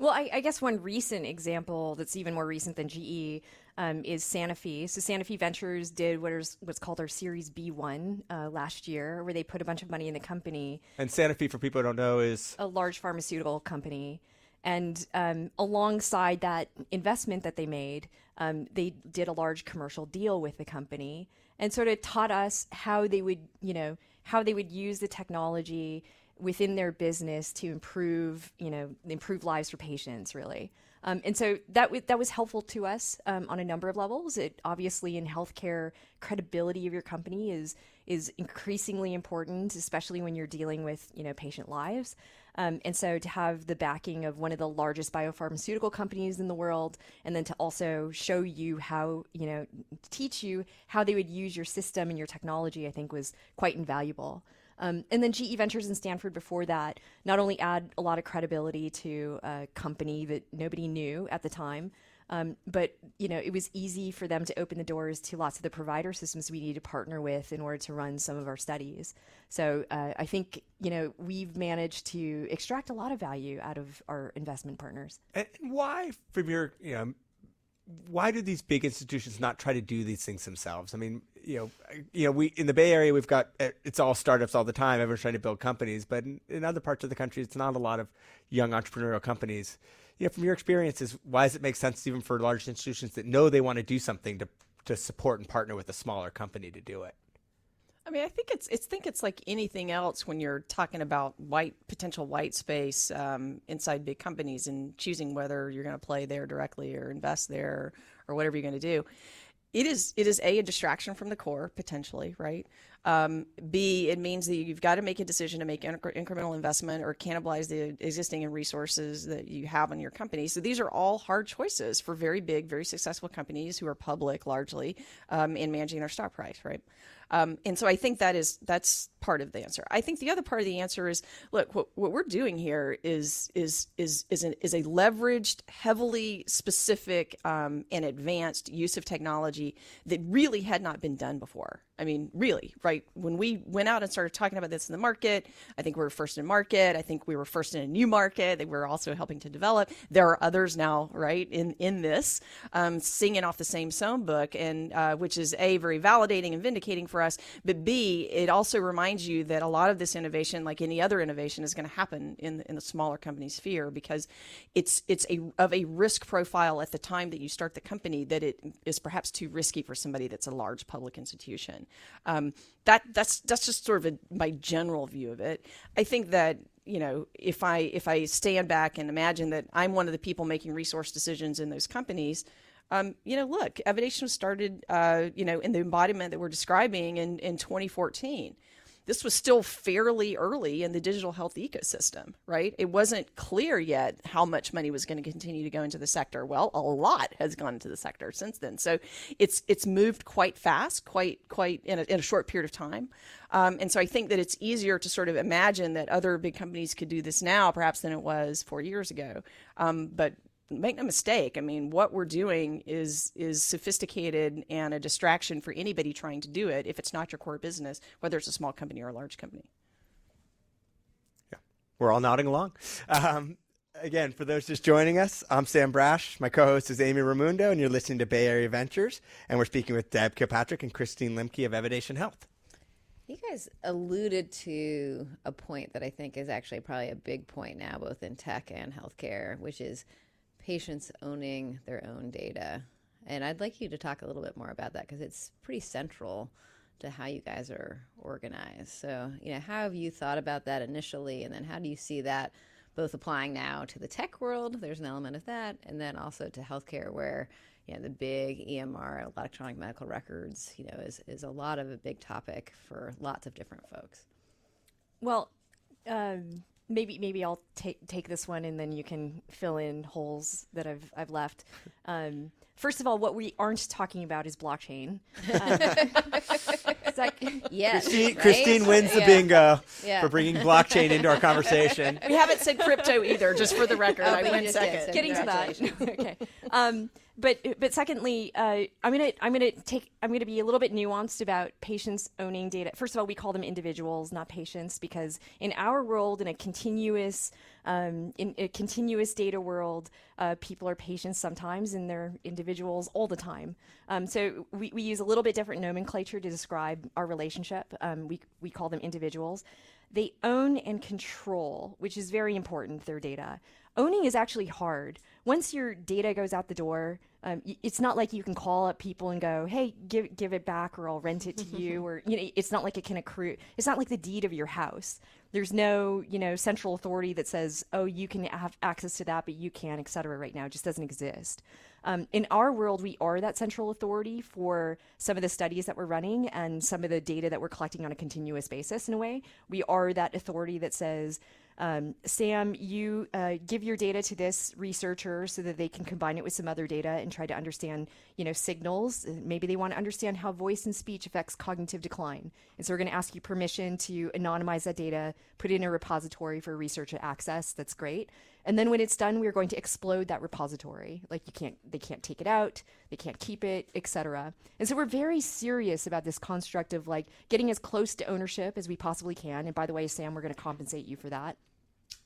Well, I guess one recent example that's even more recent than GE is Sanofi. So Sanofi Ventures did what's called our Series B1 last year, where they put a bunch of money in the company. And Sanofi, for people who don't know, is a large pharmaceutical company. And alongside that investment that they made, they did a large commercial deal with the company and sort of taught us how they would, you know, how they would use the technology within their business to improve, you know, improve lives for patients, really. And so that was helpful to us on a number of levels. It obviously in healthcare, credibility of your company is increasingly important, especially when you're dealing with, you know, patient lives. And so to have the backing of one of the largest biopharmaceutical companies in the world, and then to also show you how, you know, teach you how they would use your system and your technology, I think was quite invaluable. And then GE Ventures and Stanford before that not only add a lot of credibility to a company that nobody knew at the time, but, you know, it was easy for them to open the doors to lots of the provider systems we need to partner with in order to run some of our studies. So I think, you know, we've managed to extract a lot of value out of our investment partners. And why, from your, you know, why do these big institutions not try to do these things themselves? I mean, you know, we in the Bay Area, we've got, it's all startups all the time. Everyone's trying to build companies. But in other parts of the country, it's not a lot of young entrepreneurial companies. Yeah, from your experiences, why does it make sense even for large institutions that know they want to do something to support and partner with a smaller company to do it? I mean, I think it's like anything else when you're talking about potential white space inside big companies and choosing whether you're going to play there directly or invest there or whatever you're going to do. It is a distraction from the core, potentially, right? B, it means that you've got to make a decision to make incremental investment or cannibalize the existing resources that you have in your company. So these are all hard choices for very big, very successful companies who are public largely in managing their stock price, right? And so I think that's part of the answer. I think the other part of the answer is, look, what we're doing here is a leveraged, heavily specific and advanced use of technology that really had not been done before. I mean, really, right? When we went out and started talking about this in the market, I think we were first in market. I think we were first in a new market that we're also helping to develop. There are others now, right, in this, singing off the same song book, and which is A, very validating and vindicating for us, but B, it also reminds you that a lot of this innovation, like any other innovation, is going to happen in the smaller company sphere, because it's a risk profile at the time that you start the company that it is perhaps too risky for somebody that's a large public institution. That's just sort of my general view of it. I think that, you know, if I stand back and imagine that I'm one of the people making resource decisions in those companies, you know, look, Evidation was started, you know, in the embodiment that we're describing in 2014. This was still fairly early in the digital health ecosystem, right? It wasn't clear yet how much money was going to continue to go into the sector. Well, a lot has gone into the sector since then. So it's moved quite fast, quite in a short period of time. And so I think that it's easier to sort of imagine that other big companies could do this now, perhaps, than it was 4 years ago. But make no mistake, I mean, what we're doing is sophisticated and a distraction for anybody trying to do it if it's not your core business, whether it's a small company or a large company. Yeah, we're all nodding along. Again, for those just joining us, I'm Sam Brasch. My co-host is Amy Ramundo, and you're listening to Bay Area Ventures. And we're speaking with Deb Kilpatrick and Christine Lemke of Evidation Health. You guys alluded to a point that I think is actually probably a big point now, both in tech and healthcare, which is patients owning their own data. And I'd like you to talk a little bit more about that, because it's pretty central to how you guys are organized. So, you know, how have you thought about that initially? And then how do you see that both applying now to the tech world? There's an element of that. And then also to healthcare, where, you know, the big EMR, electronic medical records, you know, is a lot of a big topic for lots of different folks. Well, Maybe I'll take this one, and then you can fill in holes that I've left. First of all, what we aren't talking about is blockchain. Yes, Christine wins the bingo for bringing blockchain into our conversation. We haven't said crypto either, just for the record. I went second. Getting to that. Okay. But secondly, I'm gonna be a little bit nuanced about patients owning data. First of all, we call them individuals, not patients, because in our world, in a continuous data world, people are patients sometimes, and they're individuals all the time. So we use a little bit different nomenclature to describe our relationship. We call them individuals. They own and control, which is very important, their data. Owning is actually hard. Once your data goes out the door, it's not like you can call up people and go, "Hey, give it back, or I'll rent it to you." Or, you know, it's not like it can accrue. It's not like the deed of your house. There's no, you know, central authority that says, "Oh, you can have access to that, but you can't," et cetera. Right now, it just doesn't exist. In our world, we are that central authority for some of the studies that we're running and some of the data that we're collecting on a continuous basis. In a way, we are that authority that says, Sam, you give your data to this researcher so that they can combine it with some other data and try to understand, you know, signals. Maybe they want to understand how voice and speech affects cognitive decline. And so we're going to ask you permission to anonymize that data, put it in a repository for researcher access. That's great. And then when it's done, we're going to explode that repository. Like, they can't take it out, they can't keep it, et cetera. And so we're very serious about this construct of, like, getting as close to ownership as we possibly can. And by the way, Sam, we're going to compensate you for that.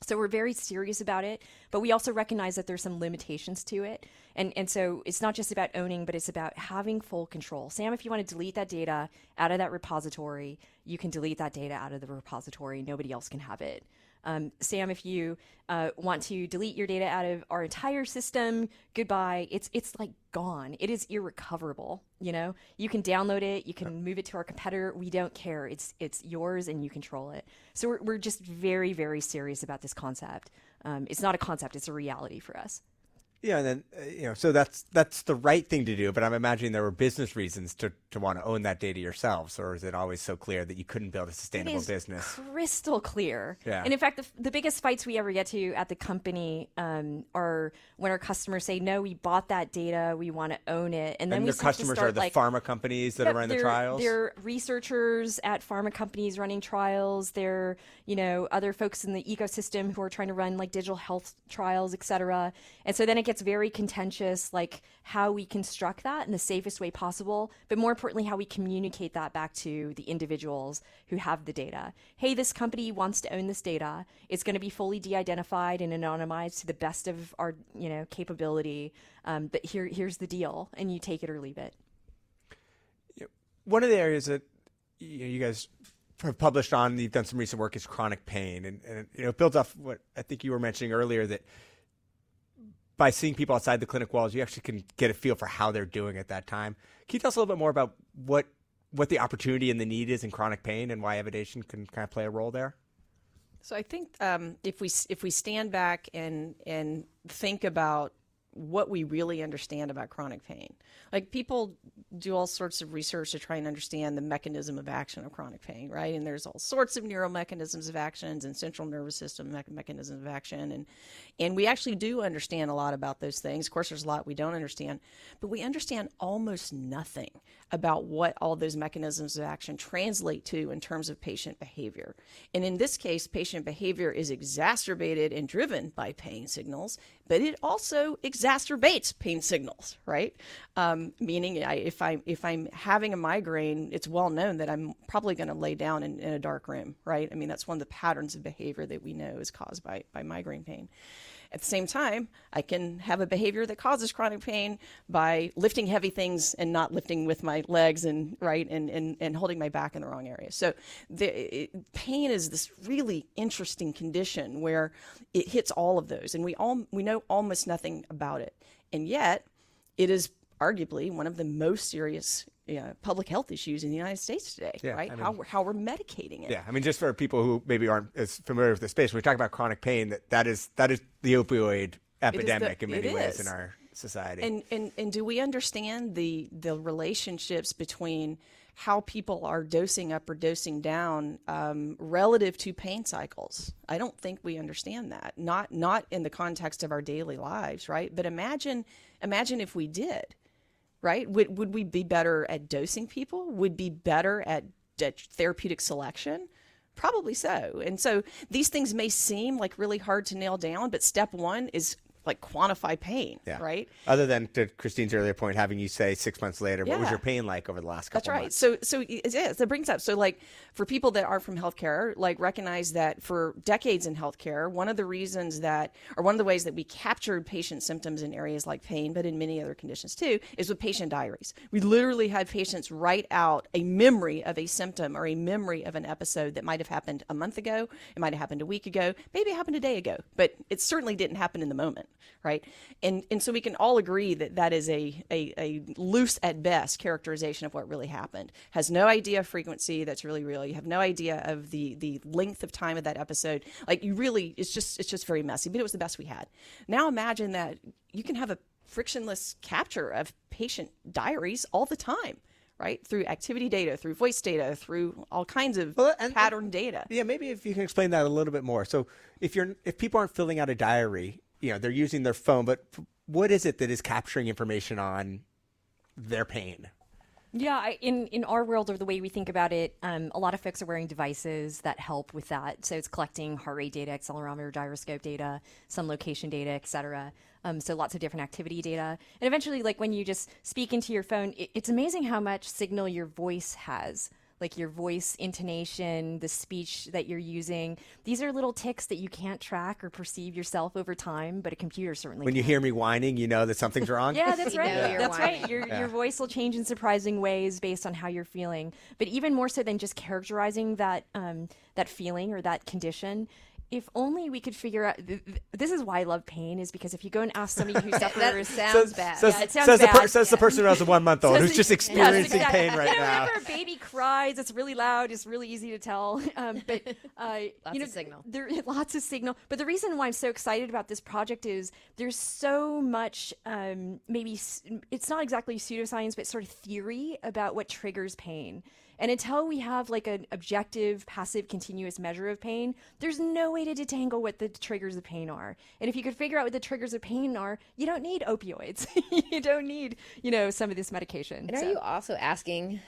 So we're very serious about it, but we also recognize that there's some limitations to it. And so it's not just about owning, but it's about having full control. Sam, if you want to delete that data out of that repository, you can delete that data out of the repository. Nobody else can have it. Sam, if you want to delete your data out of our entire system, goodbye. It's like gone. It is irrecoverable. You know, you can download it, you can move it to our competitor. We don't care. It's yours, and you control it. So we're just very, very serious about this concept. It's not a concept; it's a reality for us. Yeah, and then so that's the right thing to do. But I'm imagining there were business reasons to want to own that data yourselves, or is it always so clear that you couldn't build a sustainable business? Crystal clear. Yeah. And in fact, the biggest fights we ever get to at the company are when our customers say, "No, we bought that data. We want to own it." And then we customers are the pharma companies that are running the trials. They're researchers at pharma companies running trials. They're other folks in the ecosystem who are trying to run like digital health trials, et cetera. And so then it gets very contentious, like how we construct that in the safest way possible, but more importantly, how we communicate that back to the individuals who have the data. Hey, this company wants to own this data. It's going to be fully de-identified and anonymized to the best of our, capability. But here's the deal, and you take it or leave it. One of the areas that you guys have published on, you've done some recent work, is chronic pain, and it builds off what I think you were mentioning earlier, that by seeing people outside the clinic walls, you actually can get a feel for how they're doing at that time. Can you tell us a little bit more about what the opportunity and the need is in chronic pain and why Evidation can kind of play a role there? So I think if we stand back and think about what we really understand about chronic pain, like people do all sorts of research to try and understand the mechanism of action of chronic pain, right? And there's all sorts of neural mechanisms of actions and central nervous system mechanisms of action, and we actually do understand a lot about those things. Of course, there's a lot we don't understand, but we understand almost nothing about what all those mechanisms of action translate to in terms of patient behavior. And in this case, patient behavior is exacerbated and driven by pain signals, but it also exacerbates pain signals, right? Meaning if I'm having a migraine, it's well known that I'm probably going to lay down in a dark room, right? I mean, that's one of the patterns of behavior that we know is caused by migraine pain. At the same time, I can have a behavior that causes chronic pain by lifting heavy things and not lifting with my legs and holding my back in the wrong area. So pain is this really interesting condition where it hits all of those, and we know almost nothing about it. And yet it is arguably one of the most serious public health issues in the United States today, right? I mean, how we're medicating it. Yeah, I mean, just for people who maybe aren't as familiar with the space, when we talk about chronic pain, that is the opioid epidemic in many ways in our society. And do we understand the relationships between how people are dosing up or dosing down relative to pain cycles? I don't think we understand that. Not in the context of our daily lives, right? But imagine if we did. Right? Would we be better at dosing people? Would be better at therapeutic selection? Probably so. And so these things may seem like really hard to nail down, but step one is like quantify pain, right? Other than, to Christine's earlier point, having you say 6 months later, what was your pain like over the last couple of months? That's right. So it is. That brings up, so like for people that aren't from healthcare, like recognize that for decades in healthcare, one of the ways that we captured patient symptoms in areas like pain, but in many other conditions too, is with patient diaries. We literally had patients write out a memory of a symptom or a memory of an episode that might have happened a month ago, it might have happened a week ago, maybe it happened a day ago, but it certainly didn't happen in the moment. Right. And so we can all agree that is a loose at best characterization of what really happened. Has no idea of frequency. That's really real. You have no idea of the length of time of that episode. Like you really, it's just very messy, but it was the best we had. Now imagine that you can have a frictionless capture of patient diaries all the time. Right? Through activity data, through voice data, through all kinds of pattern data. Yeah. Maybe if you can explain that a little bit more. So if people aren't filling out a diary, they're using their phone, but what is it that is capturing information on their pain? Yeah, in our world, or the way we think about it, a lot of folks are wearing devices that help with that. So it's collecting heart rate data, accelerometer, gyroscope data, some location data, et cetera. So lots of different activity data. And eventually, like when you just speak into your phone, it's amazing how much signal your voice has. Like your voice, intonation, the speech that you're using. These are little tics that you can't track or perceive yourself over time, but a computer certainly can. When you hear me whining, you know that something's wrong? Yeah, that's right. That's whining. Right. Your voice will change in surprising ways based on how you're feeling. But even more so than just characterizing that feeling or that condition, If only we could figure out. This is why I love pain, is because if you go and ask somebody who suffers, that sounds bad. Says the person who has a 1-month-old who's just experiencing pain right now. Whenever a baby cries, it's really loud. It's really easy to tell. Lots of signal. Lots of signal. But the reason why I'm so excited about this project is there's so much. Maybe it's not exactly pseudoscience, but sort of theory about what triggers pain. And until we have like an objective, passive, continuous measure of pain, there's no way to detangle what the triggers of pain are. And if you could figure out what the triggers of pain are, you don't need opioids. You don't need, some of this medication. And so, are you also asking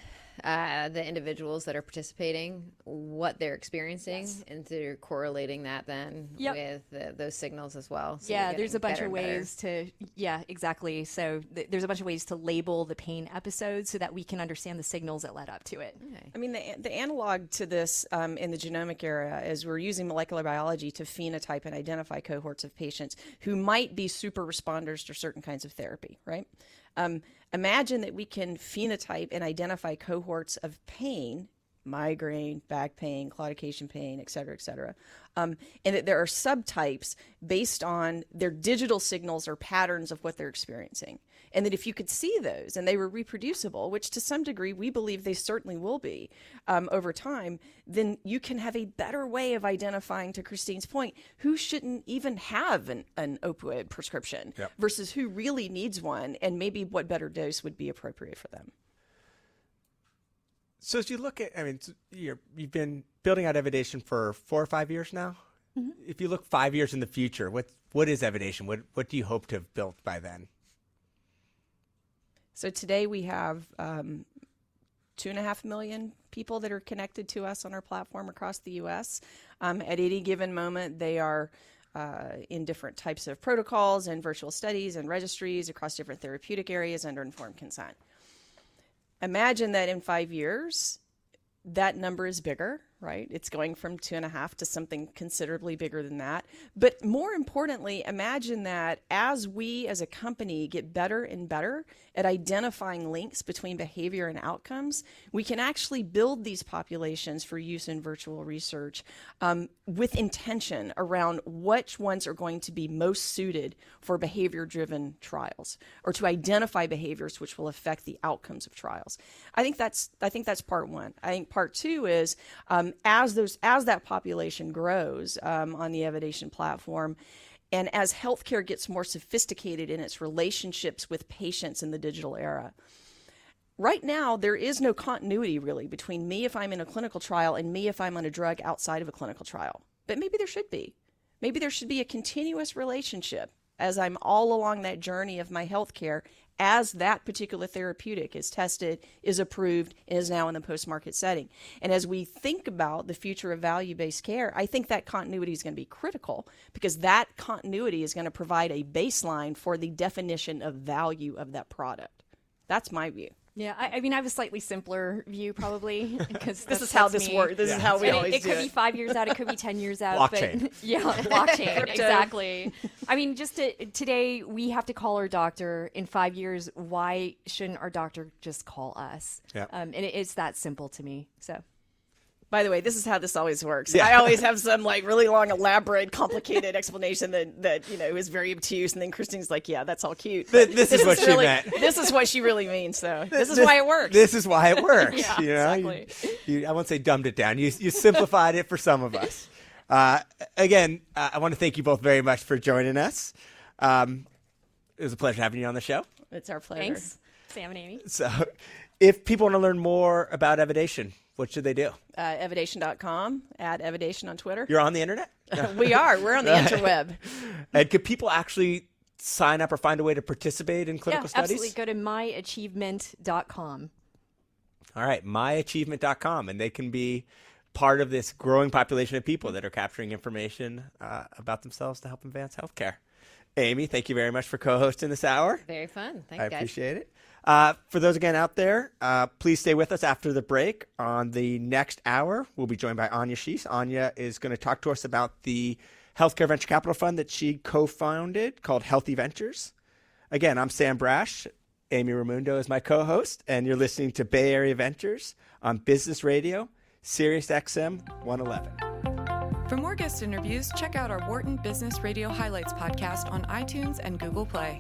the individuals that are participating what they're experiencing? Yes. And so you're correlating that then with those signals as well. So yeah, there's a bunch of ways exactly. So there's a bunch of ways to label the pain episodes so that we can understand the signals that led up to it. Okay. I mean, the analog to this in the genomic era is we're using molecular biology to phenotype and identify cohorts of patients who might be super responders to certain kinds of therapy, right? Imagine that we can phenotype and identify cohorts of pain, migraine, back pain, claudication pain, et cetera, and that there are subtypes based on their digital signals or patterns of what they're experiencing. And that if you could see those and they were reproducible, which to some degree we believe they certainly will be over time, then you can have a better way of identifying, to Christine's point, who shouldn't even have an opioid prescription versus who really needs one, and maybe what better dose would be appropriate for them. So as you look at, you've been building out Evidation for 4 or 5 years now. Mm-hmm. If you look 5 years in the future, what is Evidation? What do you hope to have built by then? So today we have 2.5 million people that are connected to us on our platform across the U.S. At any given moment, they are in different types of protocols and virtual studies and registries across different therapeutic areas under informed consent. Imagine that in 5 years, that number is bigger, right? It's going from 2.5 to something considerably bigger than that. But more importantly, imagine that as we as a company get better and better at identifying links between behavior and outcomes, we can actually build these populations for use in virtual research with intention around which ones are going to be most suited for behavior-driven trials, or to identify behaviors which will affect the outcomes of trials. I think that's part one. I think part two is as that population grows on the Evidation platform, and as healthcare gets more sophisticated in its relationships with patients in the digital era. Right now, there is no continuity really between me if I'm in a clinical trial and me if I'm on a drug outside of a clinical trial. But maybe there should be. Maybe there should be a continuous relationship as I'm all along that journey of my healthcare, as that particular therapeutic is tested, is approved, and is now in the post-market setting. And as we think about the future of value-based care, I think that continuity is going to be critical, because that continuity is going to provide a baseline for the definition of value of that product. That's my view. Yeah, I have a slightly simpler view probably, because this is how this works. This is how we always do it. It could be 5 years out. It could be 10 years out. Blockchain. But blockchain, exactly. Today we have to call our doctor. In 5 years, why shouldn't our doctor just call us? Yeah. And it's that simple to me. So. By the way, this is how this always works. Yeah. I always have some really long, elaborate, complicated explanation that is very obtuse, and then Christine's like, "Yeah, that's all cute." This is what she meant. This is what she really means, though. This is why it works. This is why it works. Exactly. I won't say dumbed it down. You simplified it for some of us. Again, I want to thank you both very much for joining us. It was a pleasure having you on the show. It's our pleasure. Thanks, Sam and Amy. So, if people want to learn more about Evidation, what should they do? Evidation.com, @Evidation on Twitter. You're on the internet? No. We are. We're on the interweb. And could people actually sign up or find a way to participate in clinical studies? Absolutely. Go to myachievement.com. All right, myachievement.com. And they can be part of this growing population of people that are capturing information about themselves to help advance healthcare. Amy, thank you very much for co-hosting this hour. Very fun. Thanks, guys. I appreciate it. For those again out there, please stay with us after the break. On the next hour, we'll be joined by Anya Schiess. Anya is going to talk to us about the healthcare venture capital fund that she co-founded called Healthy Ventures. Again, I'm Sam Brasch. Amy Ramundo is my co-host, and you're listening to Bay Area Ventures on Business Radio, SiriusXM 111. For more guest interviews, check out our Wharton Business Radio Highlights podcast on iTunes and Google Play.